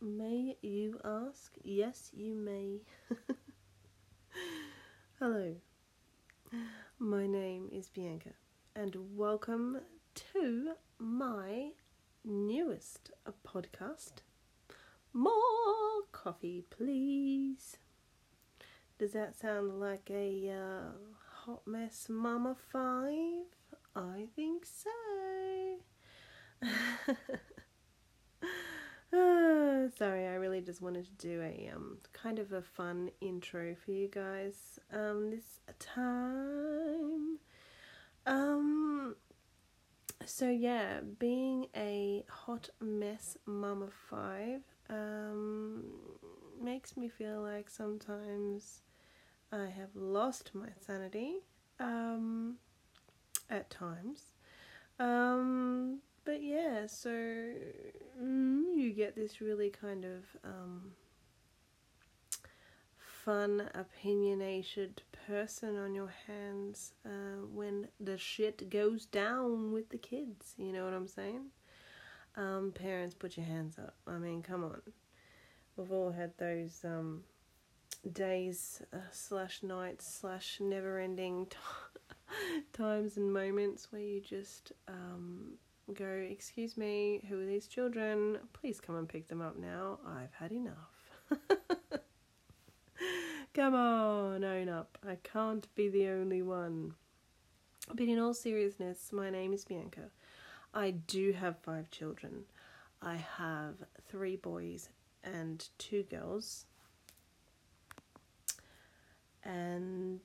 May you ask? Yes, you may. Hello, my name is Bianca and welcome to my newest podcast. More coffee, please. Does that sound like a hot mess mama five? I think so. Sorry, I really just wanted to do a kind of a fun intro for you guys this time. So yeah, being a hot mess mama five makes me feel like sometimes I have lost my sanity at times. But yeah, so you get this really kind of fun, opinionated person on your hands when the shit goes down with the kids, you know what I'm saying? Parents, put your hands up. I mean, come on. We've all had those days slash nights slash never-ending times and moments where you just... go, excuse me, who are these children? Please come and pick them up now. I've had enough. Come on, own up. I can't be the only one. But in all seriousness, my name is Bianca. I do have 5 children. I have 3 boys and 2 girls. And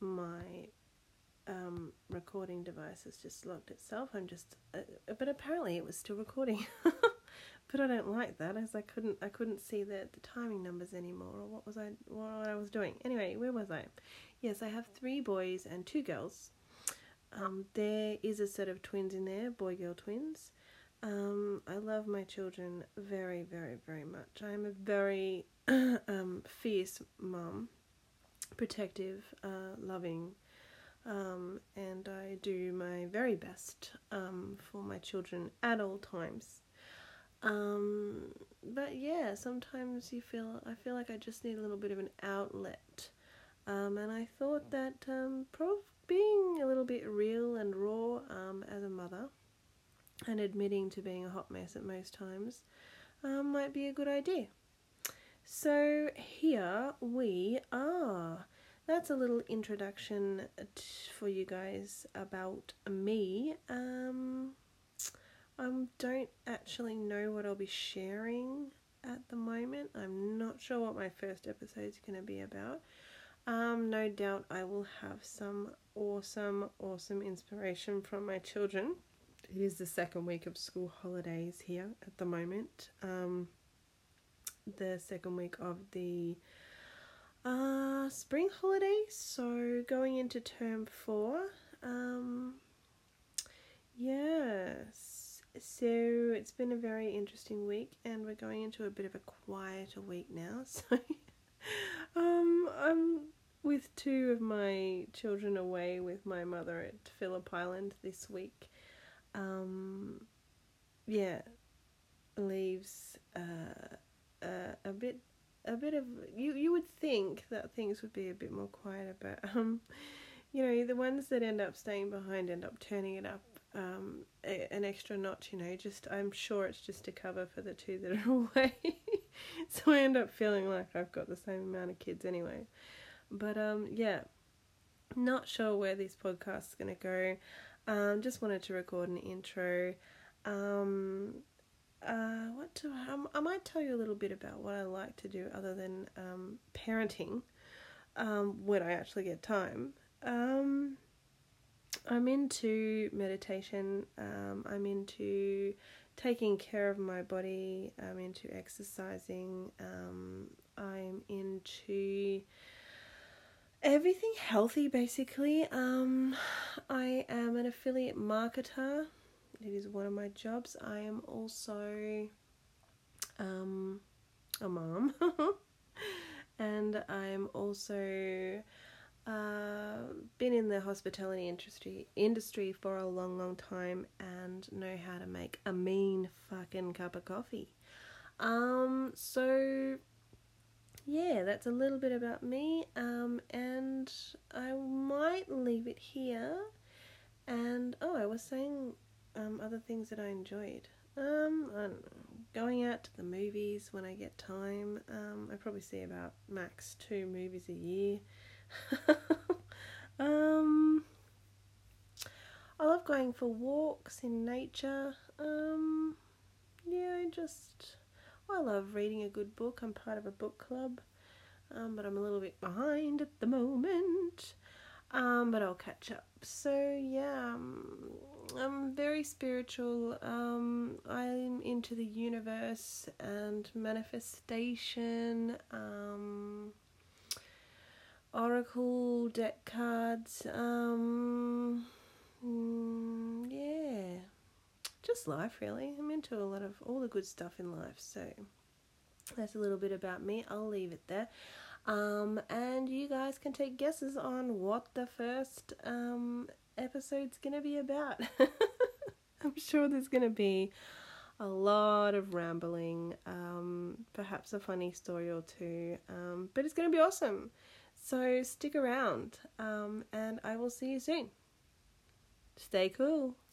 my recording device has just locked itself. I'm just but apparently it was still recording. But I don't like that, as I couldn't see the timing numbers anymore, or what I was doing. Anyway, where was I? Yes, I have 3 boys and 2 girls. There is a set of twins in there, boy girl twins. I love my children very, very, very much. I am a very fierce mum, protective, loving. And I do my very best for my children at all times. But yeah, sometimes I feel like I just need a little bit of an outlet. And I thought that being a little bit real and raw as a mother, and admitting to being a hot mess at most times, might be a good idea. So here we are. That's a little introduction for you guys about me. I don't actually know what I'll be sharing at the moment. I'm not sure what my first episode is going to be about. No doubt I will have some awesome inspiration from my children. It is the second week of school holidays here at the moment. The second week of the... spring holidays, so going into term 4. Yes, so it's been a very interesting week, and we're going into a bit of a quieter week now, so I'm with 2 of my children away with my mother at Phillip Island this week. Yeah, leaves a bit of, you would think that things would be a bit more quieter, but you know, the ones that end up staying behind end up turning it up an extra notch, you know, just, I'm sure it's just to cover for the 2 that are away. So I end up feeling like I've got the same amount of kids anyway, but yeah, not sure where this podcast is going to go. Just wanted to record an intro. I might tell you a little bit about what I like to do other than parenting when I actually get time. I'm into meditation. I'm into taking care of my body. I'm into exercising. I'm into everything healthy, basically. I am an affiliate marketer. It is one of my jobs. I am also a mom, and I am also been in the hospitality industry for a long time and know how to make a mean fucking cup of coffee. So yeah, that's a little bit about me. And I might leave it here. And oh, I was saying other things that I enjoyed. I don't know, going out to the movies when I get time. I probably see about max 2 movies a year. I love going for walks in nature. Yeah, I love reading a good book. I'm part of a book club, but I'm a little bit behind at the moment, but I'll catch up. So yeah, I'm very spiritual. I'm into the universe and manifestation, oracle deck cards, yeah, just life really. I'm into a lot of all the good stuff in life. So that's a little bit about me. I'll leave it there. And you guys can take guesses on what the first episode's gonna be about. I'm sure there's gonna be a lot of rambling, perhaps a funny story or two, but it's gonna be awesome. So stick around, and I will see you soon. Stay cool.